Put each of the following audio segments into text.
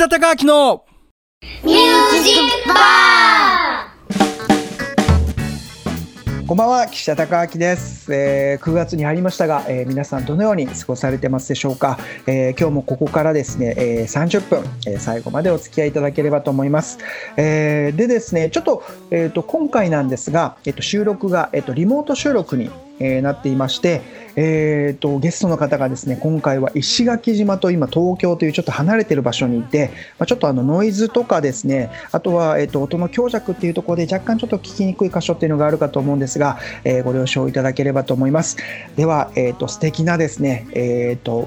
田隆明のミュージックバー。こんばんは、岸田隆明です。9月に入りましたが、皆さんどのように過ごされてますでしょうか。今日もここからですね、30分、最後までお付き合いいただければと思います。でですね、ちょっと、今回なんですが、収録が、リモート収録になっていまして、ゲストの方がですね、今回は石垣島と今東京というちょっと離れてる場所にいて、ちょっとノイズとかですね、あとは、音の強弱っていうところで若干ちょっと聞きにくい箇所っていうのがあるかと思うんですが、ご了承いただければと思います。では、素敵なですね、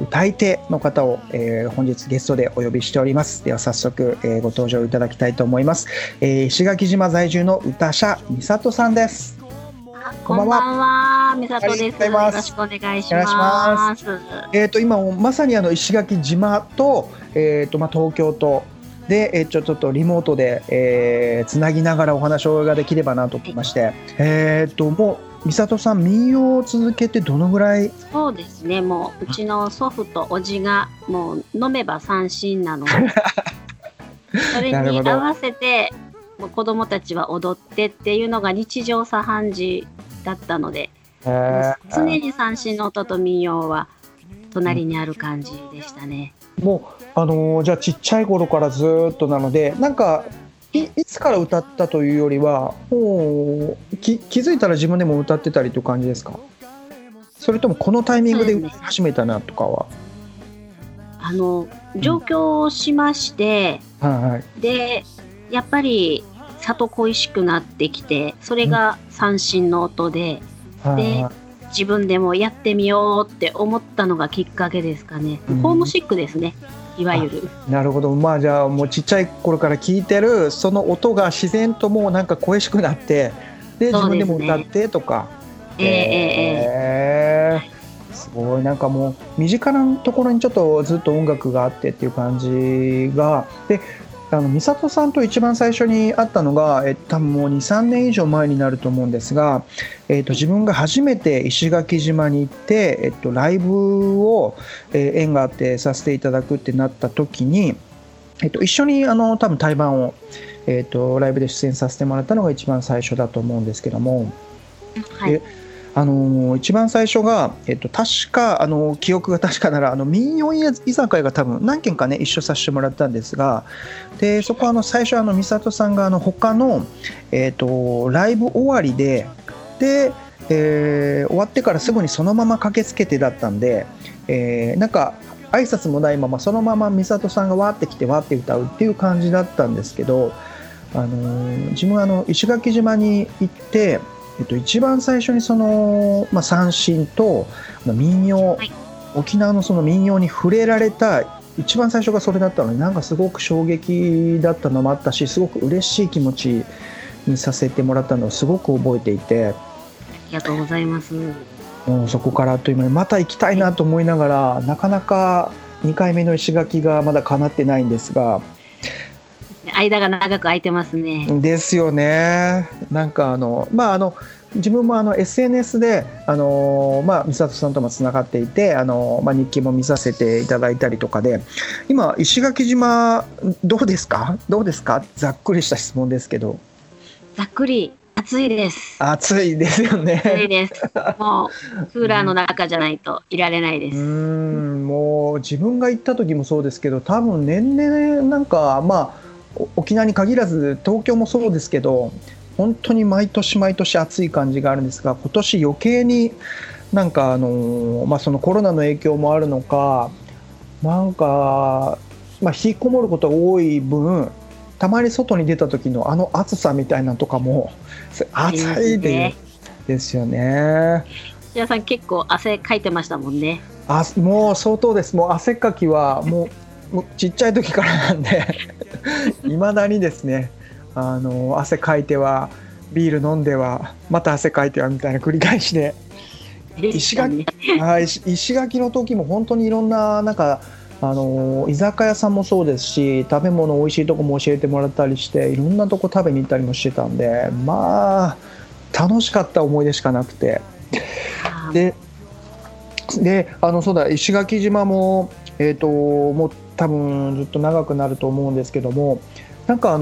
歌い手の方を、本日ゲストでお呼びしております。では早速、ご登場いただきたいと思います。石垣島在住の歌者美里さんです。こんばんは、美里です。よろしくお願いします。今まさに石垣島と、東京とで、ちょっとリモートで、つなぎながらお話ができればなと思いまして、もう美里さん、民謡を続けてどのぐらい？そうですね、もううちの祖父とおじがもう飲めば三振なのでそれに合わせて子供たちは踊ってっていうのが日常茶飯事だったので、常に三線の音と民謡は隣にある感じでしたね。もうじゃあちっちゃい頃からずっとなので、なんか いつから歌ったというよりは、もう気づいたら自分でも歌ってたりという感じですか？それともこのタイミングで歌い始めたなとかは？上京しまして、はい、でやっぱり里恋しくなってきて、それが三線の音で、で自分でもやってみようって思ったのがきっかけですかね。ホームシックですね、いわゆる。なるほど。まあじゃあもうちっちゃい頃から聞いてるその音が自然ともうなんか恋しくなって、で自分でも歌ってとか、すごい、なんかもう身近なところにちょっとずっと音楽があってっていう感じが。で美里さんと一番最初に会ったのが、多分もう 2,3 年以上前になると思うんですが、自分が初めて石垣島に行って、ライブを、縁があってさせていただくってなった時に、一緒に多分対バンを、ライブで出演させてもらったのが一番最初だと思うんですけども、はい、一番最初が、確か記憶が確かなら民謡居酒屋が多分何軒かね一緒させてもらったんですが、でそこは最初美里さんが他の、ライブ終わりで、終わってからすぐにそのまま駆けつけてだったんで、なんか挨拶もないままそのまま美里さんがわーって来てわーって歌うっていう感じだったんですけど、自分は石垣島に行って。一番最初に三線と民謡、はい、沖縄のその民謡に触れられた一番最初がそれだったので、なんかすごく衝撃だったのもあったし、すごく嬉しい気持ちにさせてもらったのをすごく覚えていて、ありがとうございます。もうそこからあっという間にまた行きたいなと思いながら、なかなか2回目の石垣がまだ叶ってないんですが、間が長く空いてますね。ですよね。なんか自分もSNS で美里さんともつながっていて、日記も見させていただいたりとかで、今石垣島どうですか？ざっくりした質問ですけど。ざっくり暑いです。暑いですよね。暑いです。もうクーラーの中じゃないといられないです。もう自分が行った時もそうですけど、多分年々なんか沖縄に限らず東京もそうですけど、本当に毎年暑い感じがあるんですが、今年余計になんかそのコロナの影響もあるのか、なんか引きこもることが多い分、たまに外に出た時の暑さみたいなのとかも暑いですよね。皆さん結構汗かいてましたもんね。もう相当です。もう汗かきはもうちっちゃい時からなんでいまだにですね、汗かいてはビール飲んではまた汗かいてはみたいな繰り返しで、石垣の時も本当にいろんな、なんか居酒屋さんもそうですし、食べ物おいしいとこも教えてもらったりして、いろんなとこ食べに行ったりもしてたんで、楽しかった思い出しかなくてでそうだ、石垣島ももう多分ずっと長くなると思うんですけども、なんか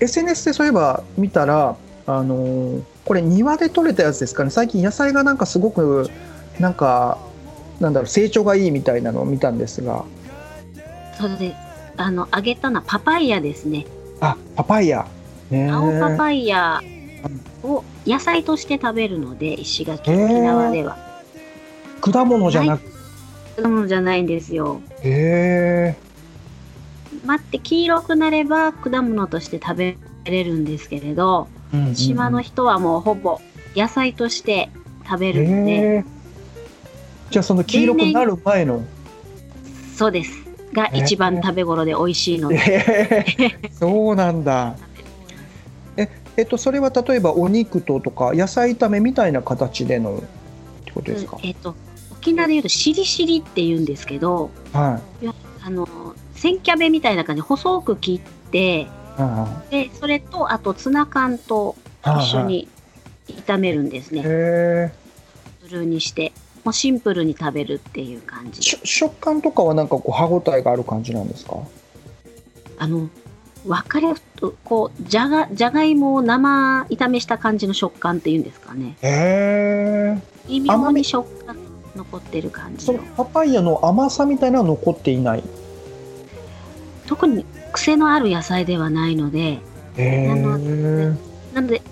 SNS でそういえば見たら、これ庭で採れたやつですかね。最近野菜がなんかすごくなんだろう、成長がいいみたいなのを見たんですが。そうです。あげたのはパパイヤですね。あ、パパイヤ、ね、青パパイヤを野菜として食べるので、石垣沖縄では、果物じゃなく、果物じゃないんですよ。へえ。待って、黄色くなれば果物として食べれるんですけれど、うんうんうん、島の人はもうほぼ野菜として食べるので。じゃあその黄色くなる前の、そうです、が一番食べ頃で美味しいので、そうなんだ。それは例えばお肉ととか野菜炒めみたいな形でのってことですか？沖縄でいうとしりしりって言うんですけど、はい、鮮キャベみたいな感じで細く切って、はいはい、でそれとあとツナ缶と一緒に炒めるんですね。はいはい、普通にしてもうシンプルに食べるっていう感じ。食感とかはなんかこう歯ごたえがある感じなんですか？分かれるとこうじゃがいもを生炒めした感じの食感っていうんですかね。へえ。微妙に食感残ってる感じ。そのパパイヤの甘さみたいなのは残っていない。特に癖のある野菜ではないので。へえ。なので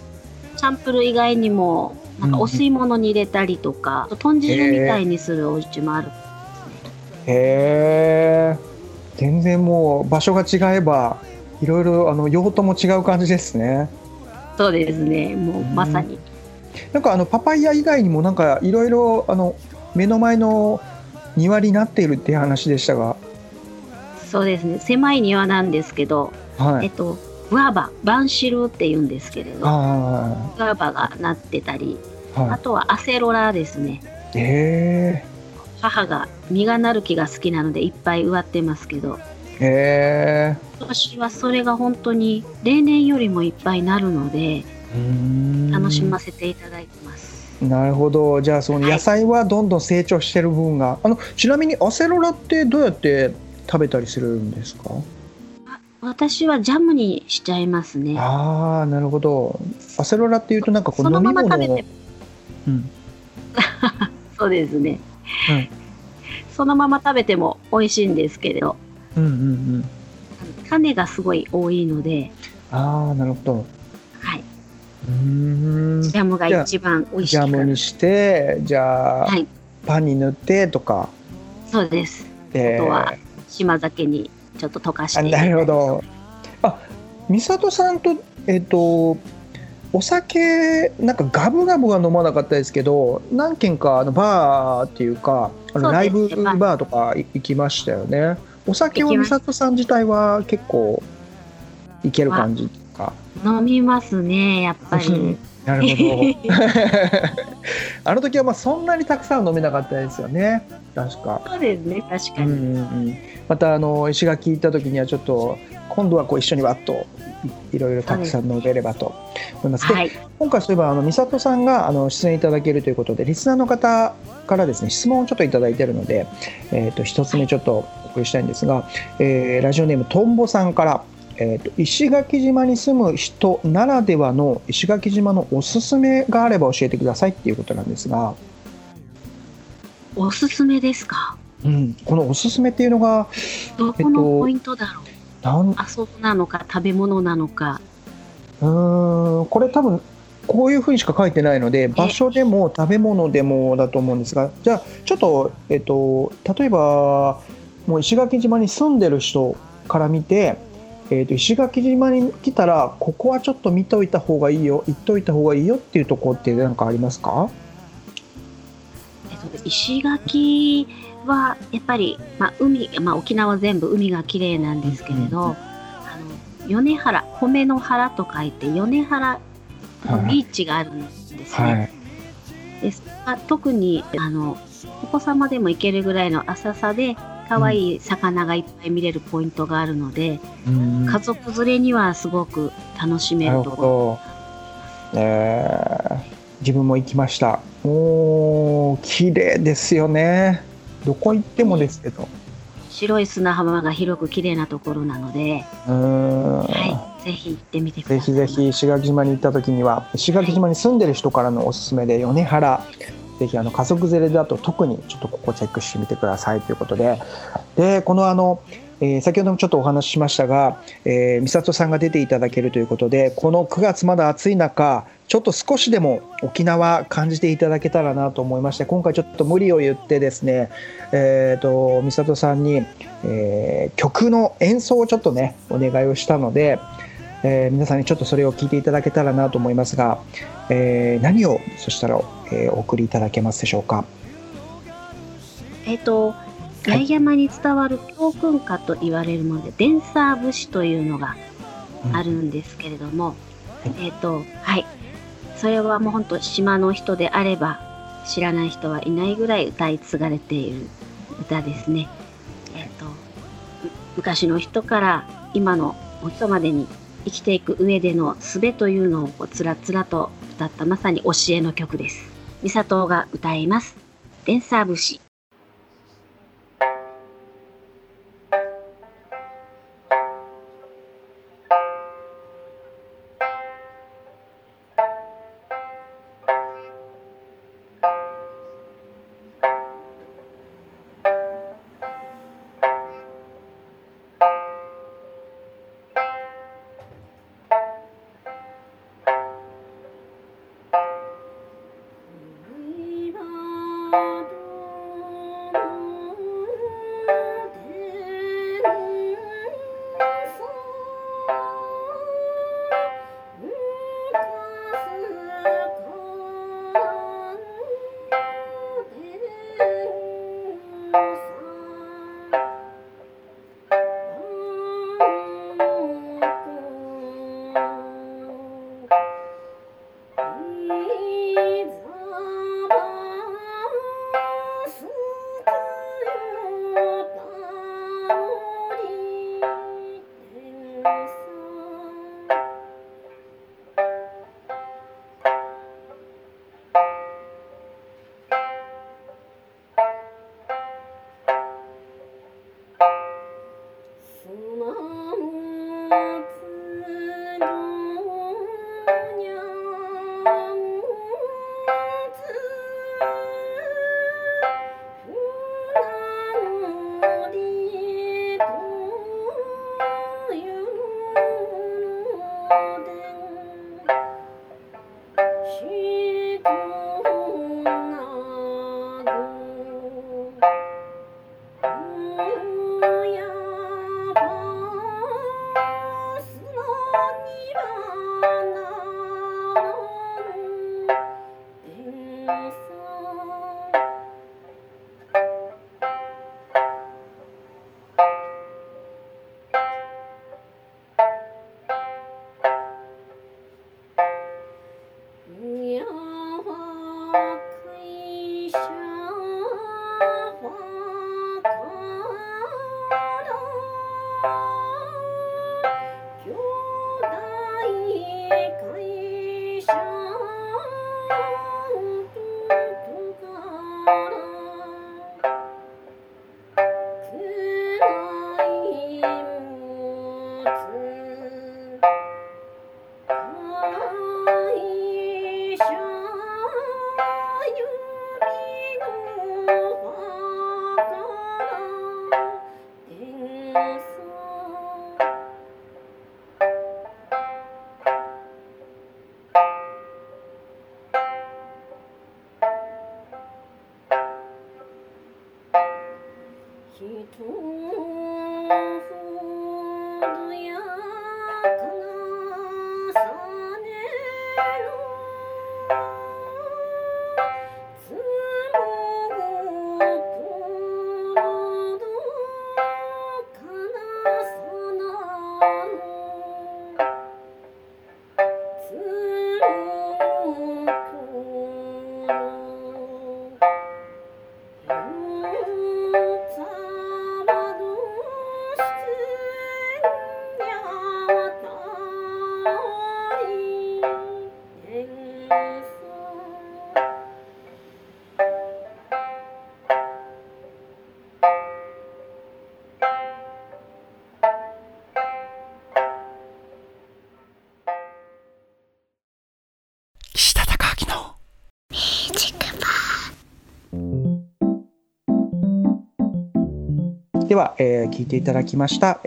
チャンプル以外にもなんかお吸い物に入れたりとか、うん、豚汁みたいにするお家もあるんですね。へえ。全然もう場所が違えばいろいろ用途も違う感じですね。そうですね、もうまさに、うん、なんかパパイヤ以外にもなんかいろいろ目の前の庭になっているっていう話でしたが。そうですね、狭い庭なんですけど、はい、グアバ、バンシルって言うんですけれど、グアバがなってたり、はい、あとはアセロラですね。へー。母が実がなる木が好きなのでいっぱい植わってますけど、今年はそれが本当に例年よりもいっぱいなるので、うーん、楽しませていただいてます。なるほど。じゃあその野菜はどんどん成長してる分が、はい、ちなみにアセロラってどうやって食べたりするんですか？私はジャムにしちゃいますね。ああ、なるほど。アセロラっていうとなんかこう飲み物をそのまま食べて、うん、そうですね、うん、そのまま食べても美味しいんですけれど、うんうんうん、種がすごい多いので。ああ、なるほど。はい。ジャムが一番美味しい。ジャムにして、じゃあ、はい、パンに塗ってとか。そうです。あとは島酒にちょっと溶かして。なるほど。あ、美里さんとお酒なんかガブガブは飲まなかったですけど、何軒かバーっていうかライブバーとか行きましたよね。お酒を美里さん自体は結構いける感じとか。飲みますね、やっぱり。なるほど。あの時はまあそんなにたくさん飲めなかったですよね、確か。そうですね、確かに。うんうん、また石垣行った時にはちょっと今度はこう一緒にわっといろいろたくさん飲めればと思います。で、はい、今回そういえば美里さんが出演いただけるということで、リスナーの方からですね、質問をちょっといただいているので、一つ目ちょっとお送りしたいんですが、ラジオネームとんぼさんから、石垣島に住む人ならではの石垣島のおすすめがあれば教えてくださいっていうことなんですが。おすすめですか？うん、このおすすめっていうのがどこのポイントだろう。遊びなのか食べ物なのか。これ多分こういうふうにしか書いてないので、場所でも食べ物でもだと思うんですが、じゃあちょっと、例えばもう石垣島に住んでる人から見て、石垣島に来たらここはちょっと見といた方がいいよ、行っといた方がいいよっていうところって何かありますか？石垣はやっぱり、まあ海、まあ、沖縄全部海が綺麗なんですけれど、うんうん、米原、米の原と書いて米原のビーチがあるんですね。はい、ですが特にお子様でも行けるぐらいの浅さで可愛い魚がいっぱい見れるポイントがあるので、うん、家族連れにはすごく楽しめるところ。自分も行きました。おー、綺麗ですよね。どこ行ってもですけど。白い砂浜が広く綺麗なところなので、はい、ぜひ行ってみてください。ぜひぜひ石垣島に行った時には、石垣島に住んでる人からのおすすめで、米原ぜひ家族連れだと特にちょっとここチェックしてみてくださいということで、でこの先ほどもちょっとお話ししましたが、美里さんが出ていただけるということで、この9月まだ暑い中、ちょっと少しでも沖縄感じていただけたらなと思いまして、今回ちょっと無理を言ってですね、美里さんに、曲の演奏をちょっとねお願いをしたので、皆さんにちょっとそれを聞いていただけたらなと思いますが、何をそしたら、お送りいただけますでしょうか。八重山に伝わるトークン歌と言われるもので、デンサー節というのがあるんですけれども、はい、それはもう本当島の人であれば知らない人はいないぐらい歌い継がれている歌ですね。昔の人から今の人までに生きていく上での術というのをこうつらつらと歌ったまさに教えの曲です。美里が歌います、デンサー節。では、聴いていただきました、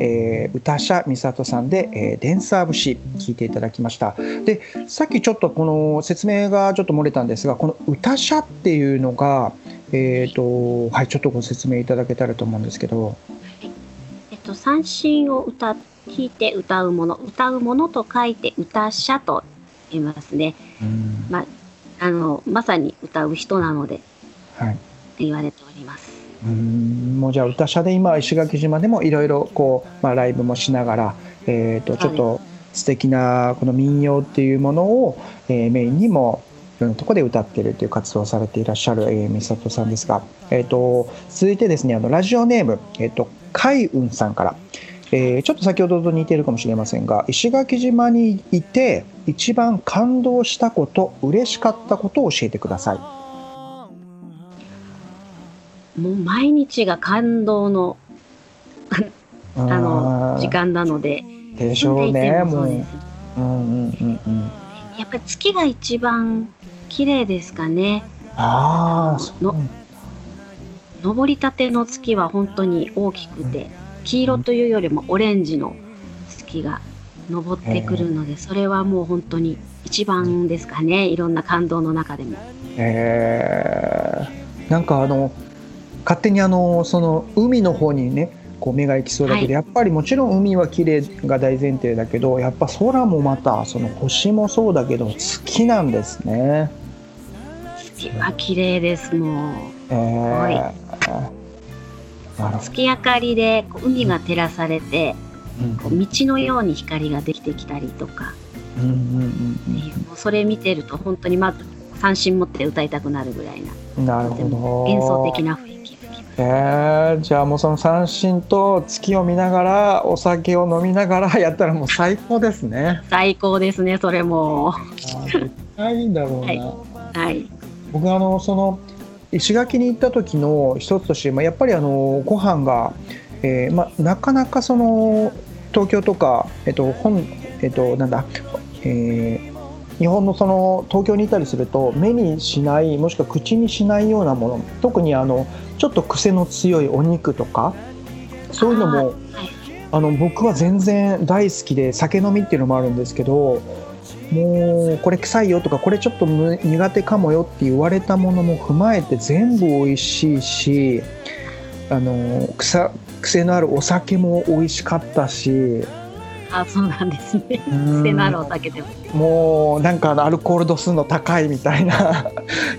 歌社美里さんで、デンサー節聴いていただきました。でさっきちょっとこの説明がちょっと漏れたんですが、この歌社っていうのが、はい、ちょっとご説明いただけたらと思うんですけど、三線を弾いて歌うものと書いて歌社と言いますね。まさに歌う人なので、はい、って言われております。もうじゃあ歌社で今石垣島でもいろいろこう、ライブもしながら、ちょっと素敵なこの民謡っていうものを、メインにもいろんなところで歌ってるという活動をされていらっしゃる、美里さんですが、続いてですね、ラジオネーム、海雲さんから、ちょっと先ほどと似ているかもしれませんが、石垣島にいて一番感動したこと、嬉しかったことを教えてください。もう毎日が感動の時間なので。でしょうね。もうやっぱり月が一番綺麗ですかね。昇りたての月は本当に大きくて、黄色というよりもオレンジの月が昇ってくるので、それはもう本当に一番ですかね、いろんな感動の中でも。なんか勝手にその海の方にねこう目が行きそうだけど、はい、やっぱりもちろん海は綺麗が大前提だけど、やっぱ空もまたその星もそうだけど月なんですね。月は綺麗ですもん。月明かりでこう海が照らされて、こう道のように光ができてきたりとか、それ見てると本当にまず三線持って歌いたくなるぐらいな、とても幻想的な雰囲気がきます。じゃあもうその三線と月を見ながらお酒を飲みながらやったらもう最高ですね。最高ですね。それもいいんだろうな。はい、僕はその石垣に行った時の一つとして、やっぱりご飯が、なかなかその東京とか、日本のその東京にいたりすると目にしない、もしくは口にしないようなもの、特にちょっと癖の強いお肉とかそういうのも僕は全然大好きで、酒飲みっていうのもあるんですけど、もうこれ臭いよとかこれちょっと苦手かもよって言われたものも踏まえて全部美味しいし、癖のあるお酒も美味しかったし。そうなんですね。癖のあるお酒でもなんかアルコール度数の高いみたいな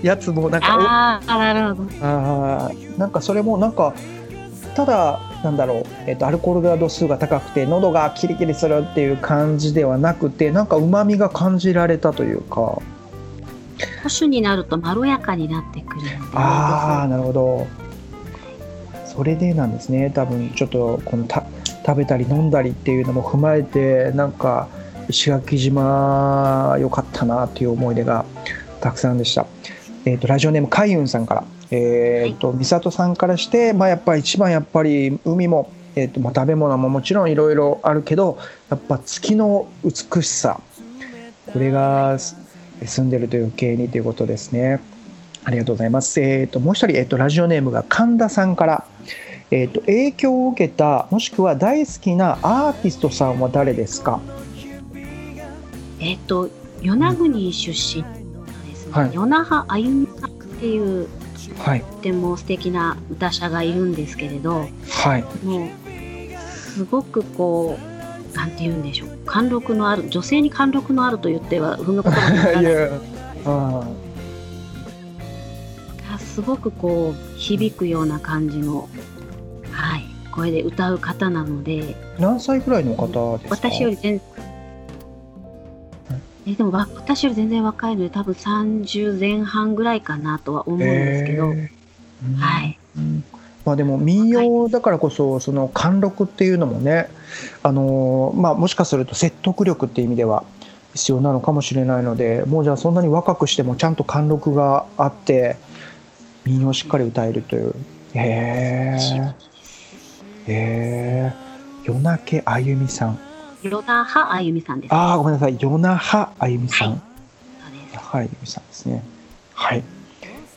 やつもなんかなるほど。なんかそれもなんかただなんだろう、アルコール度数が高くて喉がキリキリするっていう感じではなくて、なんかうまみが感じられたというか、保守になるとまろやかになってくる。なるほど。それでなんですね。多分ちょっとこの食べたり飲んだりっていうのも踏まえて、なんか石垣島良かったなっていう思い出がたくさんでした。ラジオネーム海雲さんから、美里さんからして、やっぱ一番やっぱり海も、食べ物ももちろんいろいろあるけど、やっぱ月の美しさ、これが住んでると余計にということですね。ありがとうございます。もう一人、ラジオネームが神田さんから、影響を受けた、もしくは大好きなアーティストさんは誰ですか？与那国出身ですね。与那覇あゆみさんっていう、とても素敵な歌者がいるんですけれど、もうすごくこうなんていうんでしょう、貫禄のある、女性に貫禄のあると言ってはそんなことはないんですが、すごくこう響くような感じの、声で歌う方なので。何歳くらいの方ですか？私より全然若いので、多分30前半ぐらいかなとは思うんですけど、でも民謡だからこそ、その貫禄っていうのもね、もしかすると説得力っていう意味では必要なのかもしれないので、もうじゃあそんなに若くしてもちゃんと貫禄があって民謡をしっかり歌えるという。夜なけあゆみさん、与那覇あゆみさんです。ごめんなさい、与那覇あゆみさん。あゆみさんですね。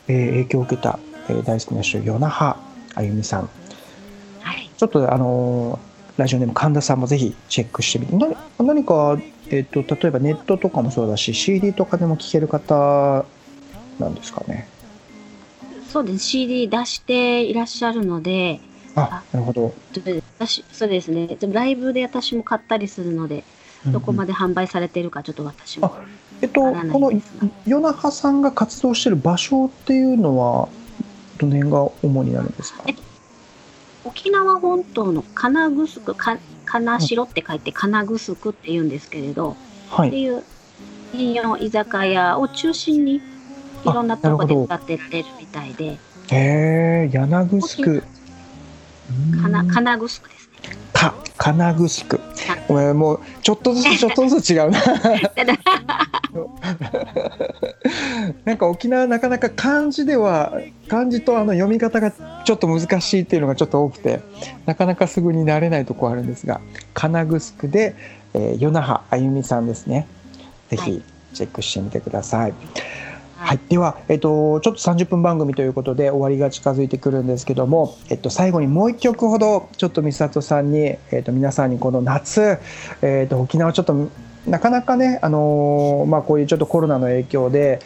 影響を受けた、大好きな人、与那覇あゆみさん。ちょっとラジオネーム神田さんもぜひチェックしてみて、何か、例えばネットとかもそうだし CD とかでも聴ける方なんですかね。そうです、 CD 出していらっしゃるので。あ、なるほど。そうですね、でもライブで私も買ったりするので、うんうん、どこまで販売されているかちょっと私もわからないですが、与那覇さんが活動している場所っていうのはどの辺が主になるんですか。沖縄本島の金具すく、金城って書いて金具すくって言うんですけれど、はい、っていう飲料居酒屋を中心にいろんなとこで歌ってられるみたいで。へえ、柳ぐすく、金具すくですね。金具すく、もうちょっとずつ違うな。なんか沖縄なかなか漢字と読み方がちょっと難しいっていうのがちょっと多くて、なかなかすぐに慣れないところあるんですが、金具すくで、与那覇あゆみさんですね、ぜひチェックしてみてください。はい、では、ちょっと30分番組ということで終わりが近づいてくるんですけども、最後にもう1曲ほどちょっと美里さんに、皆さんにこの夏、沖縄ちょっとなかなかね、こういうちょっとコロナの影響で、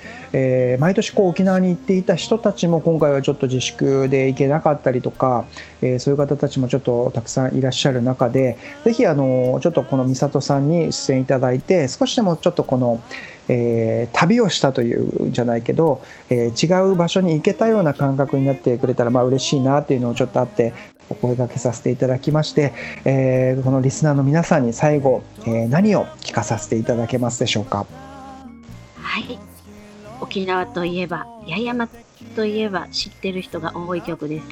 毎年こう沖縄に行っていた人たちも今回はちょっと自粛で行けなかったりとか、そういう方たちもちょっとたくさんいらっしゃる中で、ぜひちょっとこの美里さんに出演いただいて、少しでもちょっとこの、旅をしたというんじゃないけど、違う場所に行けたような感覚になってくれたら嬉しいなっていうのをちょっとあってお声掛けさせていただきまして、このリスナーの皆さんに最後、何を聞かさせていただけますでしょうか。はい、沖縄といえば八重山といえば知ってる人が多い曲です。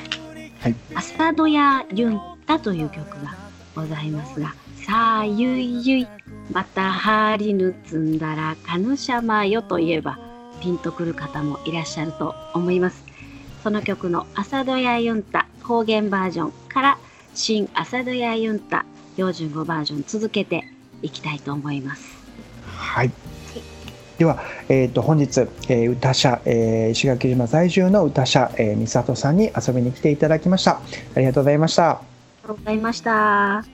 はい、朝ドやユンタという曲がございますが、さあゆいゆいまたはりぬつんだらかぬしゃまよといえばピンとくる方もいらっしゃると思います。その曲の朝ドやユンタ方言バージョンから新朝ドやユンタ45バージョン続けていきたいと思います。はい、では、本日、歌者、石垣島在住の歌者、美里さんに遊びに来ていただきました。ありがとうございました。ありがとうございました。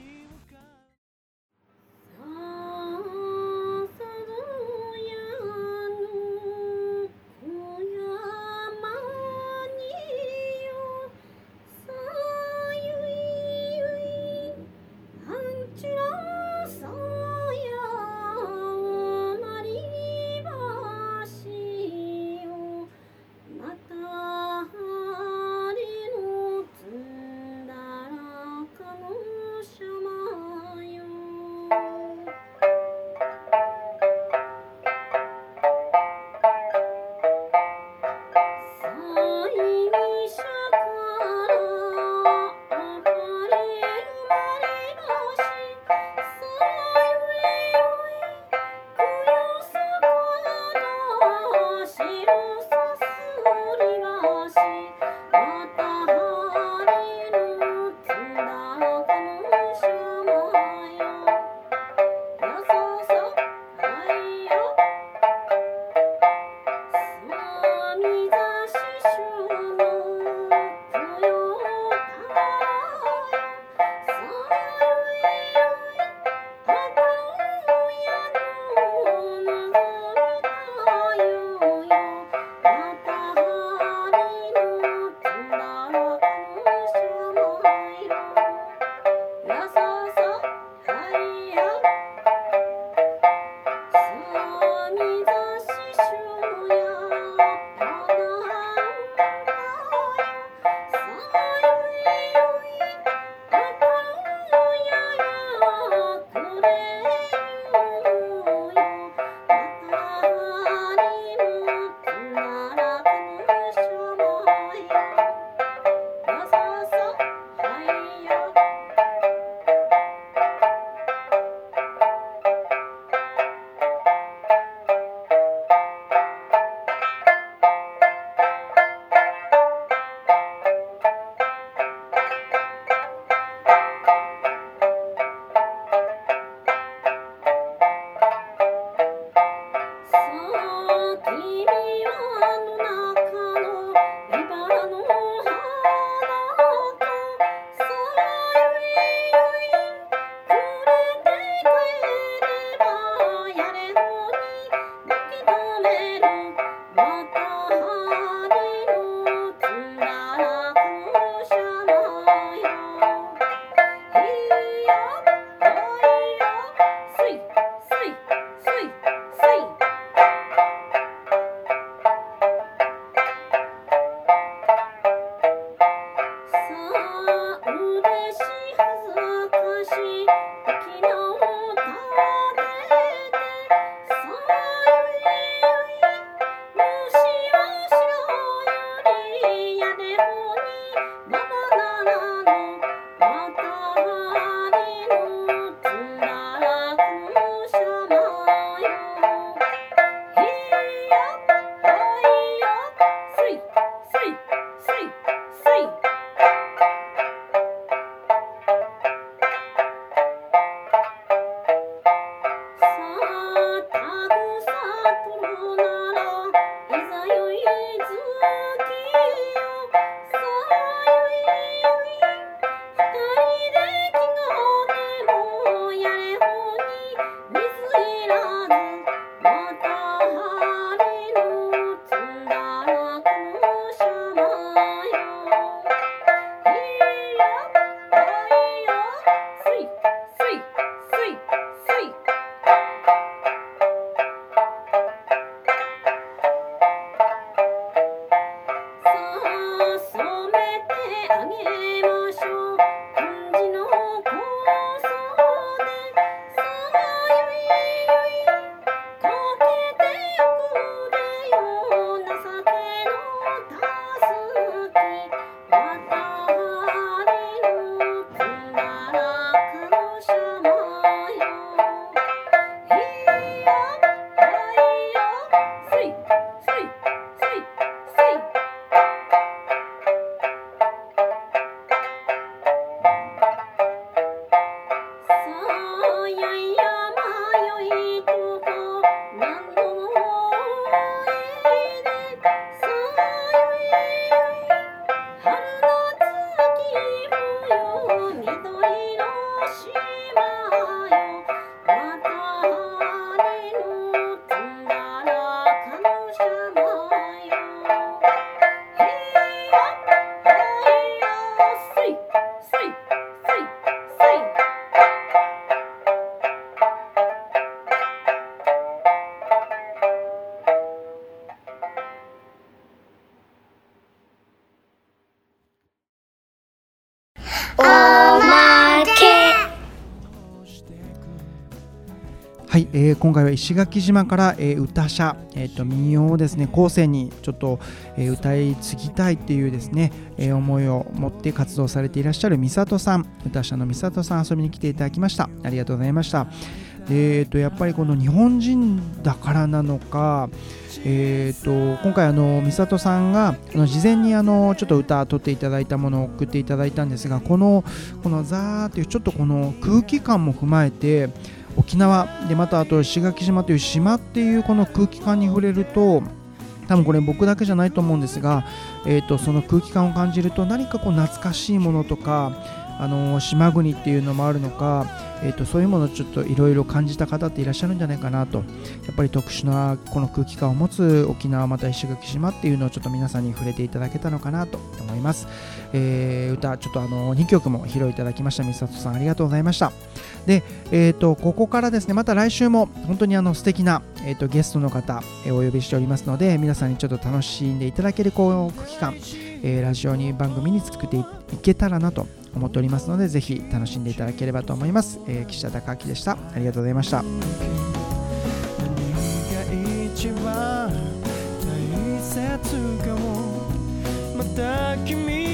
はい、今回は石垣島から、歌者、民謡をですね後世にちょっと、歌い継ぎたいっていうですね、思いを持って活動されていらっしゃる美里さん、歌者の美里さん、遊びに来ていただきました。ありがとうございました。やっぱりこの日本人だからなのか、今回美里さんが事前にちょっと歌撮っていただいたものを送っていただいたんですが、このザーっていうちょっとこの空気感も踏まえて、沖縄でまたあと石垣島という島っていうこの空気感に触れると、多分これ僕だけじゃないと思うんですが、その空気感を感じると、何かこう懐かしいものとか島国っていうのもあるのか、そういうものをちょっといろいろ感じた方っていらっしゃるんじゃないかなと、やっぱり特殊なこの空気感を持つ沖縄、また石垣島っていうのをちょっと皆さんに触れていただけたのかなと思います。歌ちょっと2曲も披露いただきました。美里さんありがとうございました。で、ここからですね、また来週も本当に素敵な、ゲストの方お呼びしておりますので、皆さんにちょっと楽しんでいただけるこう空気感、ラジオに番組に作っていけたらなと思っておりますので、ぜひ楽しんでいただければと思います。岸田孝明でした。ありがとうございました。何が一番大切かも、また君